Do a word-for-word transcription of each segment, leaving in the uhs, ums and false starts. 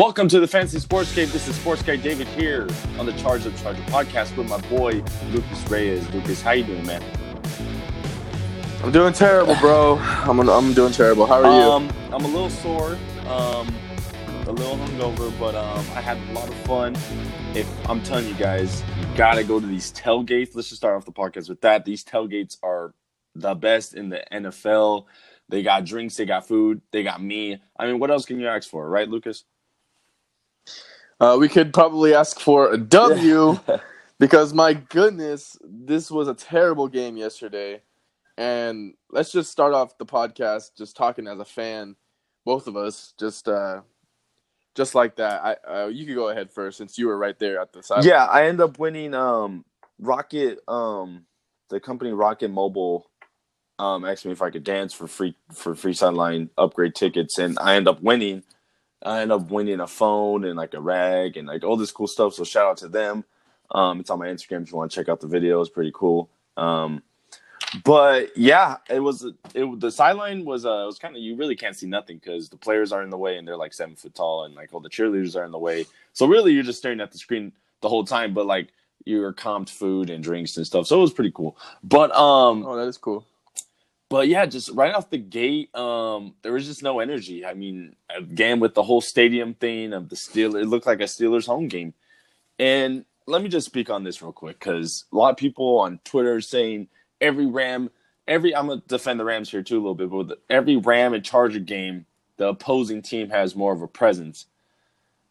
Welcome to the Fantasy Sports Cave. This is SportsGuyDavid here on the Charged Up Chargers Podcast with my boy, Lucas Reyes. Lucas, how you doing, man? I'm doing terrible, bro. I'm I'm doing terrible. How are you? Um, I'm a little sore, um, a little hungover, but um, I had a lot of fun. If I'm telling you guys, you gotta go to these tailgates. Let's just start off the podcast with that. These tailgates are the best in the N F L. They got drinks, they got food, they got me. I mean, what else can you ask for, right, Lucas? Uh, we could probably ask for a W because, my goodness, this was a terrible game yesterday. And let's just start off the podcast just talking as a fan, both of us, just uh, just like that. I, uh, you could go ahead first since you were right there at the side. Yeah, I end up winning um, Rocket, um, the company Rocket Mobile um, asked me if I could dance for free for free sideline upgrade tickets, and I end up winning. I end up winning a phone and like a rag and like all this cool stuff. So shout out to them. Um, it's on my Instagram if you want to check out the video. It's pretty cool. Um, but yeah, it was it the sideline was uh, it was kind of, you really can't see nothing because the players are in the way and they're like seven foot tall and like all the cheerleaders are in the way. So really, you're just staring at the screen the whole time. But like you're comped food and drinks and stuff. So it was pretty cool. But um, oh, that is cool. But, yeah, just right off the gate, um, there was just no energy. I mean, again, with the whole stadium thing of the Steelers, it looked like a Steelers home game. And let me just speak on this real quick because a lot of people on Twitter are saying every Ram, every – I'm going to defend the Rams here too a little bit, but with every Ram and Charger game, the opposing team has more of a presence.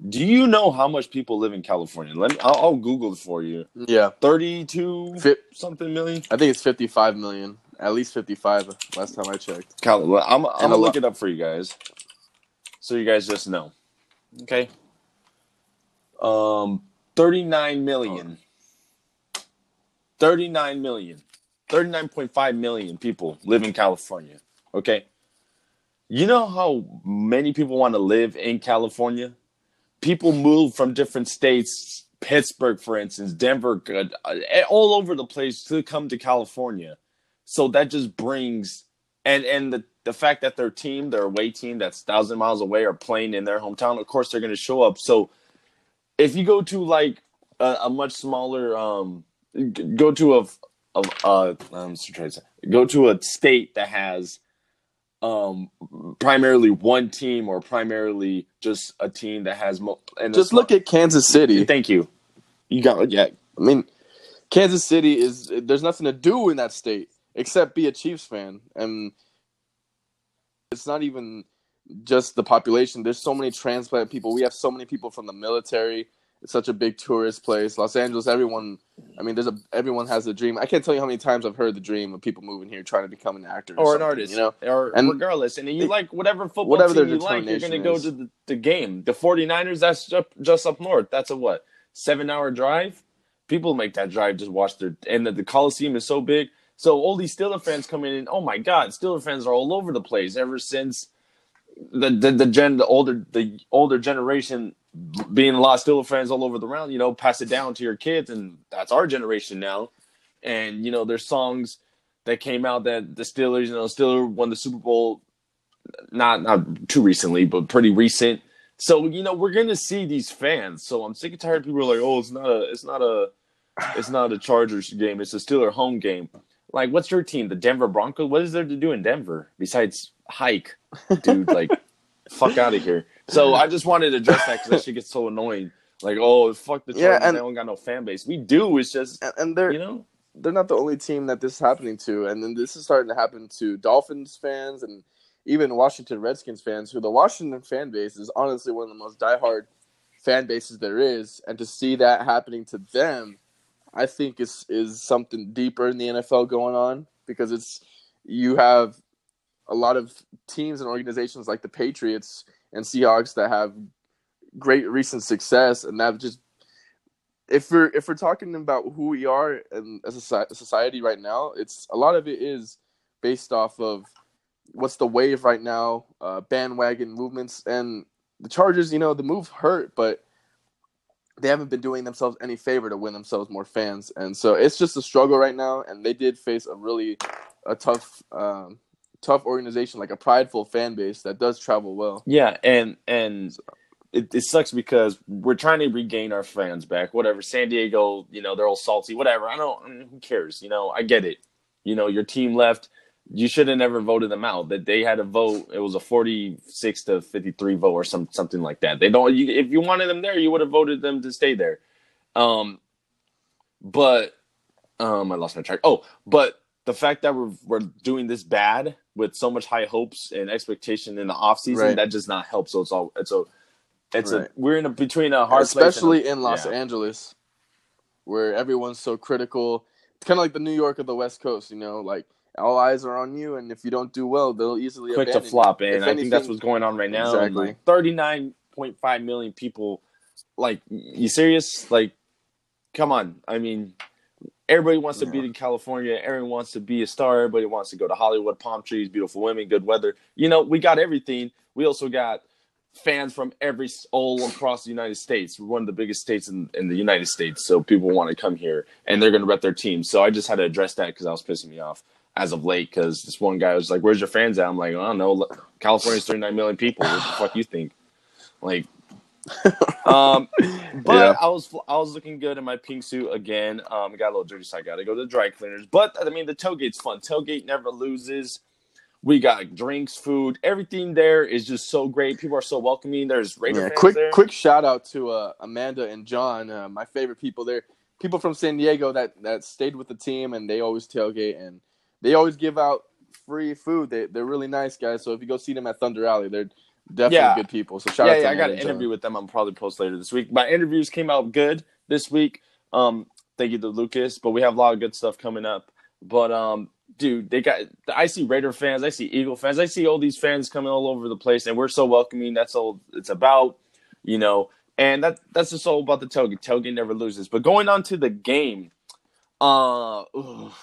Do you know how much people live in California? Let me, I'll, I'll Google it for you. Yeah. thirty-two F- something million? I think it's fifty-five million. At least fifty-five last time I checked. I'm, I'm going to look it up for you guys so you guys just know. Okay. Um, thirty-nine million. Oh. thirty-nine million. thirty-nine point five million people live in California. Okay. You know how many people want to live in California? People move from different states, Pittsburgh, for instance, Denver, all over the place to come to California. So that just brings and, – and the, the fact that their team, their away team that's one thousand miles away are playing in their hometown, of course they're going to show up. So if you go to, like, a, a much smaller um, – go to a, a, a – I'm just trying to say – go to a state that has um, primarily one team or primarily just a team that has mo- – Just look at Kansas City. Thank you. You got – yeah. I mean, Kansas City is – there's nothing to do in that state. Except be a Chiefs fan. And it's not even just the population. There's so many transplant people. We have so many people from the military. It's such a big tourist place. Los Angeles, everyone, I mean, there's a everyone has a dream. I can't tell you how many times I've heard the dream of people moving here trying to become an actor. Or, or an artist. You know? Or and regardless. And you they, like whatever football whatever team you like, you're going to go to the, the game. The 49ers, that's just, just up north. That's a what? Seven-hour drive? People make that drive just watch their – and the, the Coliseum is so big. So all these Steelers fans coming in, oh my God, Steelers fans are all over the place. Ever since the the the, gen, the older the older generation being a lot of Steelers fans all over the round, you know, pass it down to your kids, and that's our generation now. And you know, there's songs that came out that the Steelers, you know, Steelers won the Super Bowl, not not too recently, but pretty recent. So you know, we're gonna see these fans. So I'm sick and tired of people are like, oh, it's not a, it's not a, it's not a Chargers game. It's a Steelers home game. Like, what's your team? The Denver Broncos? What is there to do in Denver besides hike? Dude, like, fuck out of here. So I just wanted to address that because that shit gets so annoying. Like, oh, fuck the Chargers. Yeah, and, they don't got no fan base. We do. It's just, and, and they're, you know? They're not the only team that this is happening to. And then this is starting to happen to Dolphins fans and even Washington Redskins fans, who the Washington fan base is honestly one of the most diehard fan bases there is. And to see that happening to them, I think is is something deeper in the N F L going on, because it's you have a lot of teams and organizations like the Patriots and Seahawks that have great recent success, and that just if we're if we're talking about who we are and as a society right now, it's a lot of it is based off of what's the wave right now, uh, bandwagon movements, and the Chargers. You know, the move hurt, but they haven't been doing themselves any favor to win themselves more fans. And so it's just a struggle right now. And they did face a really a tough, um, tough organization, like a prideful fan base that does travel well. Yeah. And, and it, it sucks because we're trying to regain our fans back. Whatever, San Diego, you know, they're all salty. Whatever, I don't. I mean, who cares? You know, I get it. You know, your team left. You should have never voted them out. That they had a vote. It was a forty-six to fifty-three vote or some something like that. They don't. You, if you wanted them there, you would have voted them to stay there. Um, but um, I lost my track. Oh, but the fact that we're we're doing this bad with so much high hopes and expectation in the off season, right. that does not help. So it's all it's a it's right. a we're in a, between a hard especially place, especially in Los yeah. Angeles, where everyone's so critical. It's kind of like the New York of the West Coast, you know, like. All eyes are on you, and if you don't do well, they'll easily quick abandon to flop. And I think that's what's going on right now. Exactly, like thirty-nine point five million people. Like, you serious? Like, come on! I mean, everybody wants to yeah. be in California. Everyone wants to be a star. Everybody wants to go to Hollywood, palm trees, beautiful women, good weather. You know, we got everything. We also got fans from every all across the United States. We're one of the biggest states in, in the United States, so people want to come here, and they're going to rep their team. So I just had to address that because I was pissing me off. As of late, because this one guy was like, "Where's your fans at?" I'm like, "I don't know. California's thirty-nine million people. What the fuck you think?" Like, um, but yeah. I was I was looking good in my pink suit again. Um, got a little dirty, so I got to go to the dry cleaners. But I mean, the tailgate's fun. Tailgate never loses. We got drinks, food, everything there is just so great. People are so welcoming. There's Raider yeah, fans quick, there. Quick shout out to uh, Amanda and John, uh, my favorite people there. People from San Diego that that stayed with the team, and they always tailgate and. They always give out free food. They, they're really nice guys. So if you go see them at Thunder Alley, they're definitely yeah. good people. So shout yeah, out to them. Yeah, I got an interview with them. I'm probably post later this week. My interviews came out good this week. Um, thank you to Lucas. But we have a lot of good stuff coming up. But, um, dude, they got. I see Raider fans. I see Eagle fans. I see all these fans coming all over the place. And we're so welcoming. That's all it's about, you know. And that that's just all about the tailgate. Tailgate never loses. But going on to the game, uh, ugh.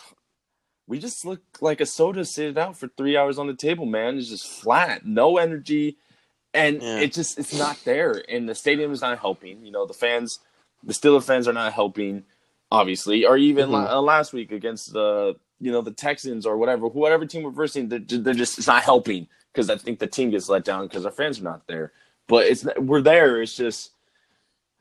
we just look like a soda sitting out for three hours on the table, man. It's just flat, no energy, and yeah. it just it's not there. And the stadium is not helping. You know, the fans, the Steelers fans are not helping, obviously. Or even mm-hmm. uh, last week against the you know the Texans or whatever, whatever team we're versing, they're, they're just it's not helping because I think the team gets let down because our fans are not there. But it's we're there. It's just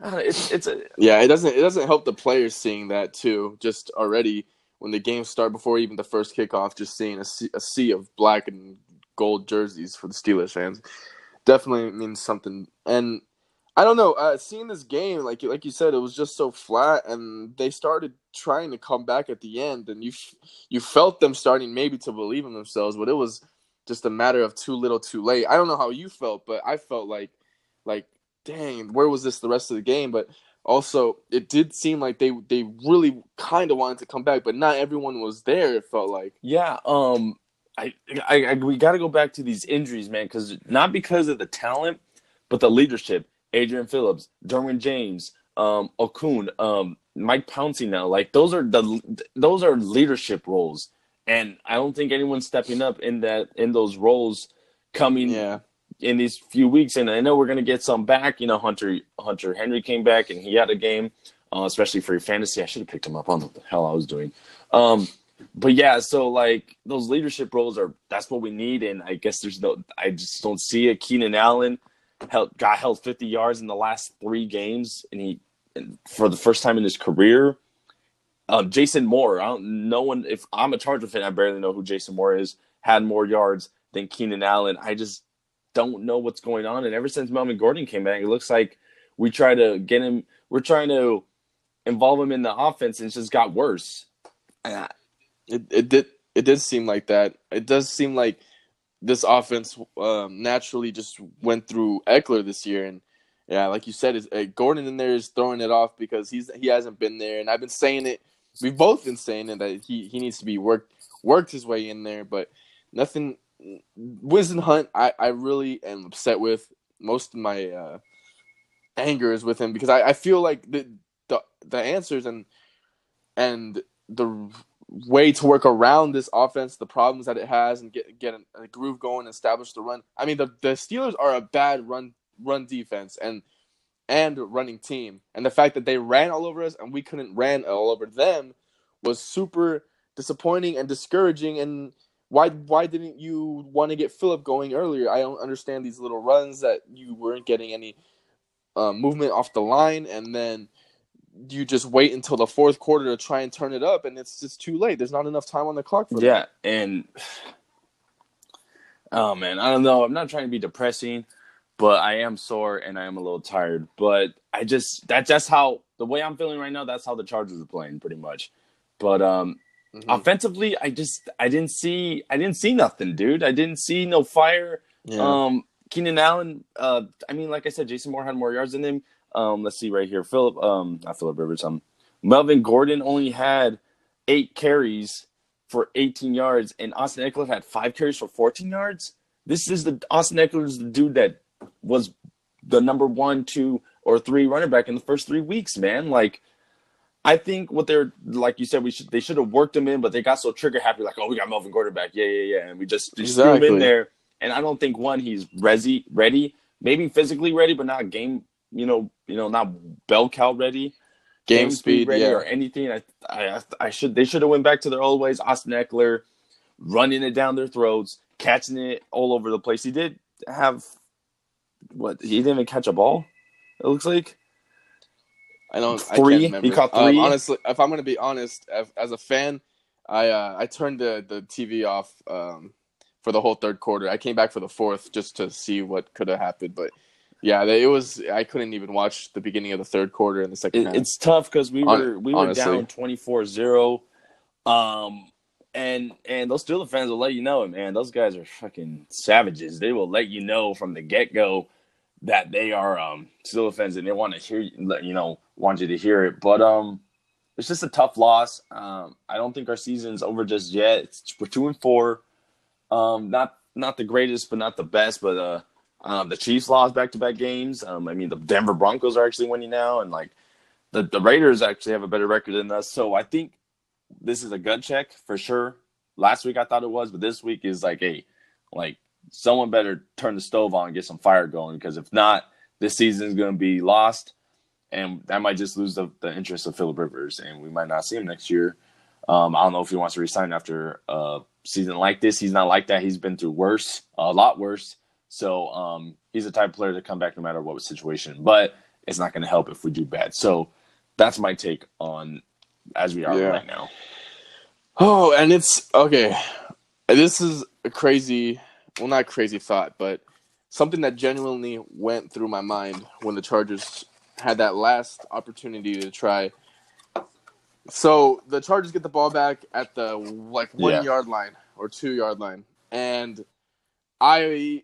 uh, it's it's a, yeah. It doesn't it doesn't help the players seeing that too. Just already. When the games start before even the first kickoff, just seeing a sea, a sea of black and gold jerseys for the Steelers fans definitely means something. And I don't know, uh, seeing this game, like like you said, it was just so flat, and they started trying to come back at the end, and you you felt them starting maybe to believe in themselves, but it was just a matter of too little, too late. I don't know how you felt, but I felt like, like, dang, where was this the rest of the game? But also, it did seem like they they really kind of wanted to come back, but not everyone was there. It felt like yeah. Um, I I, I we got to go back to these injuries, man, because not because of the talent, but the leadership. Adrian Phillips, Derwin James, um, Okun, um, Mike Pouncey. Now, like those are the those are leadership roles, and I don't think anyone's stepping up in that in those roles coming. Yeah. in these few weeks, and I know we're going to get some back. You know, Hunter Hunter Henry came back, and he had a game, uh, especially for your fantasy. I should have picked him up. I don't know what the hell I was doing. Um, but, yeah, so, like, those leadership roles are – that's what we need, and I guess there's no – I just don't see it. Keenan Allen held, got held fifty yards in the last three games, and he and for the first time in his career. Uh, Jason Moore, I don't know – if I'm a Charger fan, I barely know who Jason Moore is, had more yards than Keenan Allen. I just – don't know what's going on. And ever since Melvin Gordon came back, it looks like we try to get him, we're trying to involve him in the offense, and it's just got worse. I, it, it did it did seem like that. It does seem like this offense um, naturally just went through Eckler this year. And yeah, like you said, is uh, Gordon in there is throwing it off because he's he hasn't been there. And I've been saying it, we've both been saying it, that he, he needs to be worked, worked his way in there, but nothing. Winston Hunt, I, I really am upset with. Most of my uh, anger is with him because I, I feel like the, the the answers and and the way to work around this offense, the problems that it has, and get get a, a groove going, establish the run. I mean, the, the Steelers are a bad run run defense and and running team, and the fact that they ran all over us and we couldn't ran all over them was super disappointing and discouraging. And Why why didn't you want to get Phillip going earlier? I don't understand these little runs that you weren't getting any uh, movement off the line, and then you just wait until the fourth quarter to try and turn it up, and it's just too late. There's not enough time on the clock for yeah, that. Yeah, and oh, man, I don't know. I'm not trying to be depressing, but I am sore and I am a little tired. But I just that, – that's how – the way I'm feeling right now, that's how the Chargers are playing pretty much. But um, mm-hmm. offensively, I just – I didn't see – I didn't see nothing, dude. I didn't see no fire. Yeah. Um, Keenan Allen, uh, I mean, like I said, Jason Moore had more yards than him. Um, let's see right here. Philip, um, not Philip Rivers. Um, Melvin Gordon only had eight carries for eighteen yards, and Austin Eckler had five carries for fourteen yards. This is the Austin Eckler's the dude that was the number one, two, or three running back in the first three weeks. Man, like I think what they're like you said, we should they should have worked him in, but they got so trigger happy, like oh we got Melvin Gordon back, yeah, yeah, yeah, and we just, just exactly. threw him in there. And I don't think one he's resi ready, maybe physically ready, but not game. You know, you know, not bell cow ready, game, game speed, speed ready, yeah. or anything. I, I, I should. They should have went back to their old ways. Austin Eckler, running it down their throats, catching it all over the place. He did have, what? He didn't even catch a ball. It looks like. I don't. Three. I can't remember. He caught three. Um, honestly, if I'm gonna be honest, as, as a fan, I uh, I turned the the T V off um, for the whole third quarter. I came back for the fourth just to see what could have happened, but. Yeah, it was. I couldn't even watch the beginning of the third quarter and the second it, half. It's tough because we were we were Honestly. down twenty-four zero, um, and and those Steelers fans will let you know it, man. Those guys are fucking savages. They will let you know from the get go that they are um, Steelers fans and they want to hear you know want you to hear it. But um, it's just a tough loss. Um, I don't think our season's over just yet. It's, we're two and four. Um, not not the greatest, but not the best, but uh. Um, the Chiefs lost back-to-back games. Um, I mean, the Denver Broncos are actually winning now, and like the, the Raiders actually have a better record than us. So I think this is a gut check for sure. Last week I thought it was, but this week is like, hey, like someone better turn the stove on and get some fire going because if not, this season is going to be lost, and I might just lose the, the interest of Phillip Rivers, and we might not see him next year. Um, I don't know if he wants to resign after a season like this. He's not like that. He's been through worse, a lot worse. So um, he's the type of player to come back no matter what situation, but it's not going to help if we do bad. So that's my take on as we are yeah. right now. Oh, and it's okay. This is a crazy, well, not crazy thought, but something that genuinely went through my mind when the Chargers had that last opportunity to try. So the Chargers get the ball back at the like one yeah. yard line or two yard line. And I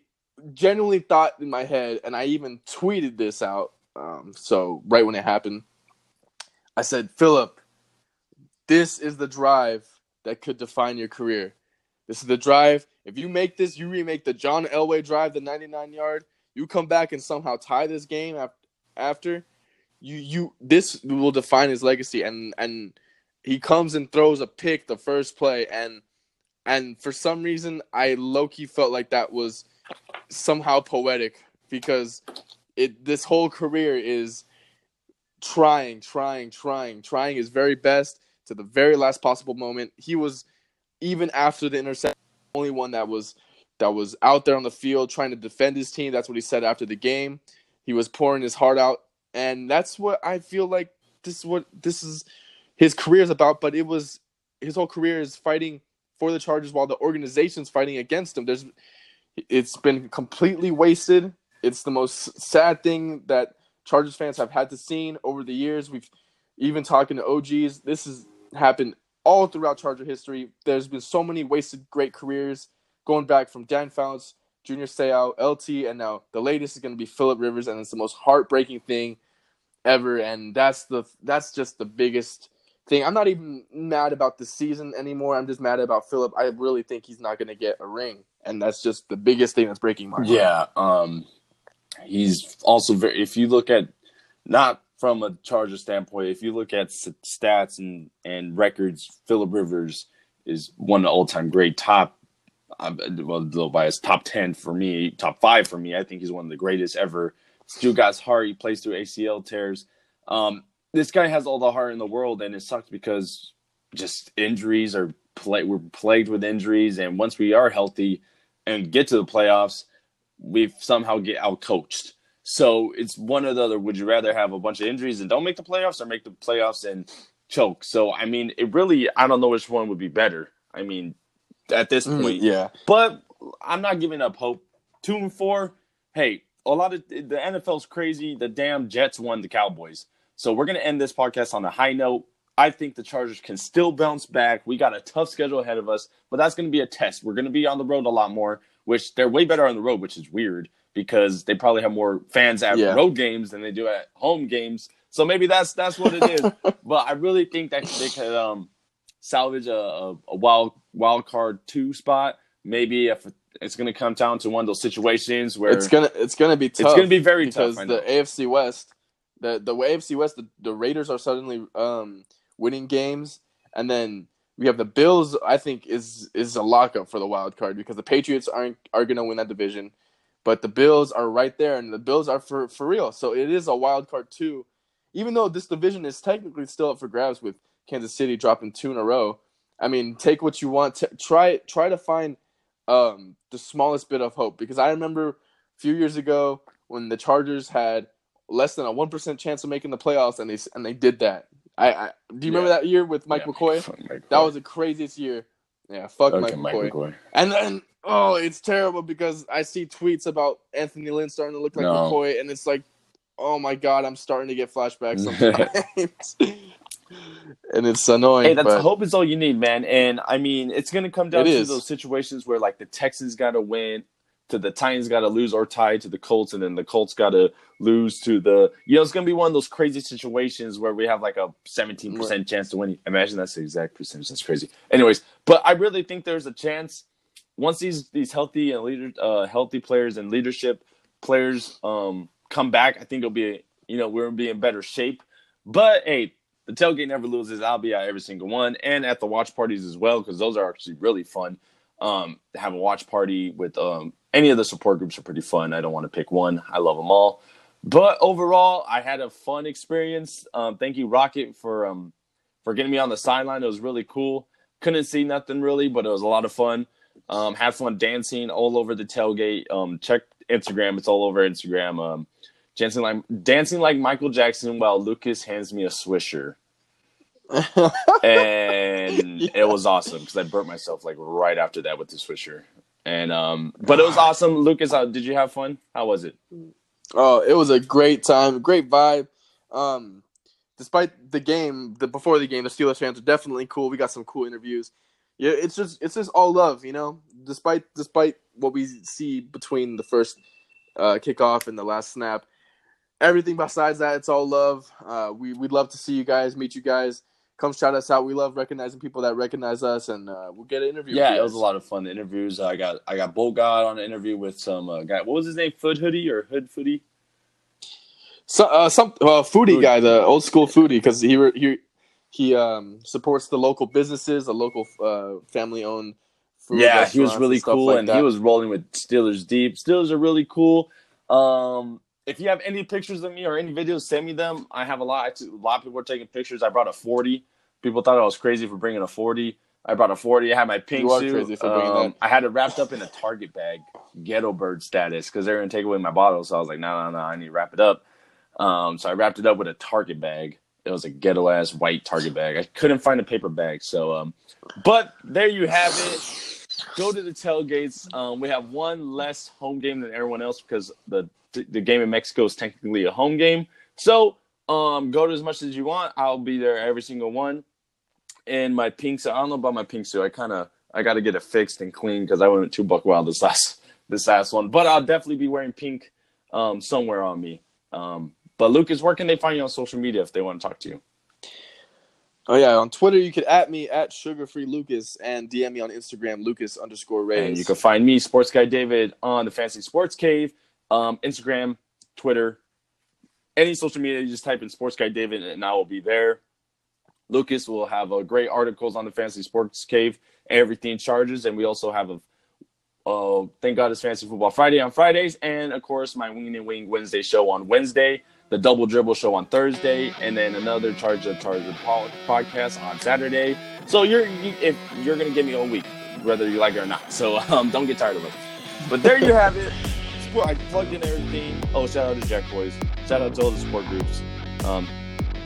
genuinely thought in my head, and I even tweeted this out, um, so right when it happened, I said, Phillip, this is the drive that could define your career. This is the drive. If you make this, you remake the John Elway drive, the ninety-nine-yard, you come back and somehow tie this game after, you, you this will define his legacy. And, and he comes and throws a pick the first play, and and for some reason, I low-key felt like that was somehow poetic because it this whole career is trying, trying, trying, trying his very best to the very last possible moment. He was, even after the interception, the only one that was that was out there on the field trying to defend his team. That's what he said after the game. He was pouring his heart out, and that's what I feel like this is what this is his career is about. But it was his whole career is fighting for the Chargers while the organization's fighting against him. There's It's been completely wasted. It's the most sad thing that Chargers fans have had to see over the years. We've even talking to O Gs. This has happened all throughout Charger history. There's been so many wasted great careers going back from Dan Fouts, Junior Seau, L T, and now the latest is going to be Phillip Rivers, and it's the most heartbreaking thing ever. And that's the that's just the biggest thing. I'm not even mad about the season anymore. I'm just mad about Phillip. I really think he's not going to get a ring. And that's just the biggest thing that's breaking my heart. Yeah. Um, he's also very, if you look at, not from a Charger standpoint, if you look at stats and, and records, Phillip Rivers is one of the all-time great top, um, well, a little biased, top ten for me, top five for me. I think he's one of the greatest ever. Still got his heart. He plays through A C L tears. Um, this guy has all the heart in the world, and it sucks because just injuries are play, we're plagued with injuries, and once we are healthy and get to the playoffs, we've somehow get out coached. So it's one or the other. Would you rather have a bunch of injuries and don't make the playoffs, or make the playoffs and choke? So, I mean, it really, I don't know which one would be better. I mean, at this mm, point, yeah. But I'm not giving up hope. Two and four. Hey, a lot of the N F L's crazy. The damn Jets won the Cowboys. So we're going to end this podcast on a high note. I think the Chargers can still bounce back. We got a tough schedule ahead of us, but that's going to be a test. We're going to be on the road a lot more, which they're way better on the road, which is weird because they probably have more fans at yeah. road games than they do at home games. So maybe that's that's what it is. But I really think that they could um, salvage a, a wild wild card two spot. Maybe if it's going to come down to one of those situations where it's going to it's going to be tough. It's going to be very tough because the A F C West, the the A F C West, the, the Raiders are suddenly um, winning games, and then we have the Bills. I think is is a lockup for the wild card because the Patriots aren't are going to win that division, but the Bills are right there, and the Bills are for for real. So it is a wild card too, even though this division is technically still up for grabs with Kansas City dropping two in a row. I mean, take what you want. T- try try to find um, the smallest bit of hope, because I remember a few years ago when the Chargers had less than a one percent chance of making the playoffs, and they and they did that. I, I do you yeah. remember that year with Mike yeah, McCoy? Mike that was the craziest year. Yeah, fuck okay, Mike, Mike McCoy. McCoy. And then oh, it's terrible because I see tweets about Anthony Lynn starting to look like no. McCoy, and it's like, oh my god, I'm starting to get flashbacks sometimes. And it's annoying. Hey, that's but... hope is all you need, man. And I mean, it's gonna come down it to is. those situations where like the Texans gotta win, to the Titans got to lose or tie to the Colts, and then the Colts got to lose to the, you know, it's going to be one of those crazy situations where we have like a seventeen percent right. chance to win. Imagine that's the exact percentage. That's crazy. Anyways, but I really think there's a chance once these, these healthy and leader, uh, healthy players and leadership players um, come back, I think it'll be, a, you know, we're going to be in better shape. But hey, the tailgate never loses. I'll be at every single one, and at the watch parties as well, because those are actually really fun. Um, have a watch party with, um, any of the support groups are pretty fun. I don't want to pick one. I love them all. But overall, I had a fun experience. Um, thank you, Rocket, for um, for getting me on the sideline. It was really cool. Couldn't see nothing really, but it was a lot of fun. Um, had fun dancing all over the tailgate. Um, check Instagram. It's all over Instagram. Um, dancing like, dancing like Michael Jackson while Lucas hands me a Swisher. And yeah. It was awesome because I burnt myself like right after that with the Swisher. And um, but it was awesome. Lucas, how, did you have fun? How was it? Oh, it was a great time, great vibe. Um, despite the game, the before the game, the Steelers fans are definitely cool. We got some cool interviews. Yeah, it's just it's just all love, you know. Despite despite what we see between the first uh, kickoff and the last snap, everything besides that, it's all love. Uh, we we'd love to see you guys, meet you guys. Come shout us out. We love recognizing people that recognize us, and uh, we'll get an interview. Yeah, it was a lot of fun. The interviews. I got I got Bull God on an interview with some uh, guy. What was his name? Food Hoodie or Hood Foodie? So, uh, some uh, foodie, foodie guy, the old school foodie, because he he he um, supports the local businesses, the local uh, family owned food. Yeah, he was really and cool, like and that. He was rolling with Steelers deep. Steelers are really cool. Um, If you have any pictures of me or any videos, send me them. I have a lot. A lot of people are taking pictures. I brought a forty. People thought I was crazy for bringing a forty. I brought a forty. I had my pink you suit. Crazy for bringing um, that. I had it wrapped up in a Target bag, ghetto bird status, because they were going to take away my bottle. So I was like, no, no, no, I need to wrap it up. Um, so I wrapped it up with a Target bag. It was a ghetto-ass white Target bag. I couldn't find a paper bag. So, um, but there you have it. Go to the tailgates. Um, we have one less home game than everyone else because the the game in Mexico is technically a home game. So um, go to as much as you want. I'll be there every single one. And my pink suit, I don't know about my pink suit. I kind of, I got to get it fixed and clean because I went too buck wild this last, this last one. But I'll definitely be wearing pink um, somewhere on me. Um, but Lucas, where can they find you on social media if they want to talk to you? Oh, yeah. On Twitter, you can at me at SugarFreeLucas and D M me on Instagram, Lucas underscore Reyes. And you can find me, SportsGuyDavid, on the Fantasy Sports Cave. Um, Instagram, Twitter, any social media, you just type in SportsGuyDavid and I will be there. Lucas will have uh, great articles on the Fantasy Sports Cave, everything Chargers, and we also have a uh, Thank God It's Fantasy Football Friday on Fridays, and of course my Wing and Wing Wednesday show on Wednesday, the Double Dribble show on Thursday, and then another Charged Up Chargers podcast on Saturday. So you're you, if you're gonna give me all week, whether you like it or not. So um, don't get tired of it. But there you have it. put, I plugged in everything. Oh, shout out to Jack Boys. Shout out to all the support groups. Um,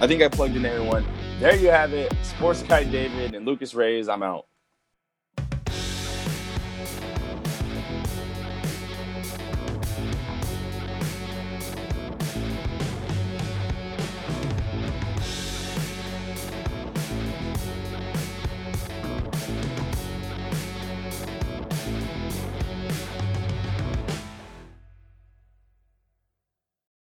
I think I plugged in everyone. There you have it. SportsGuyDavid and Lucas Reyes. I'm out.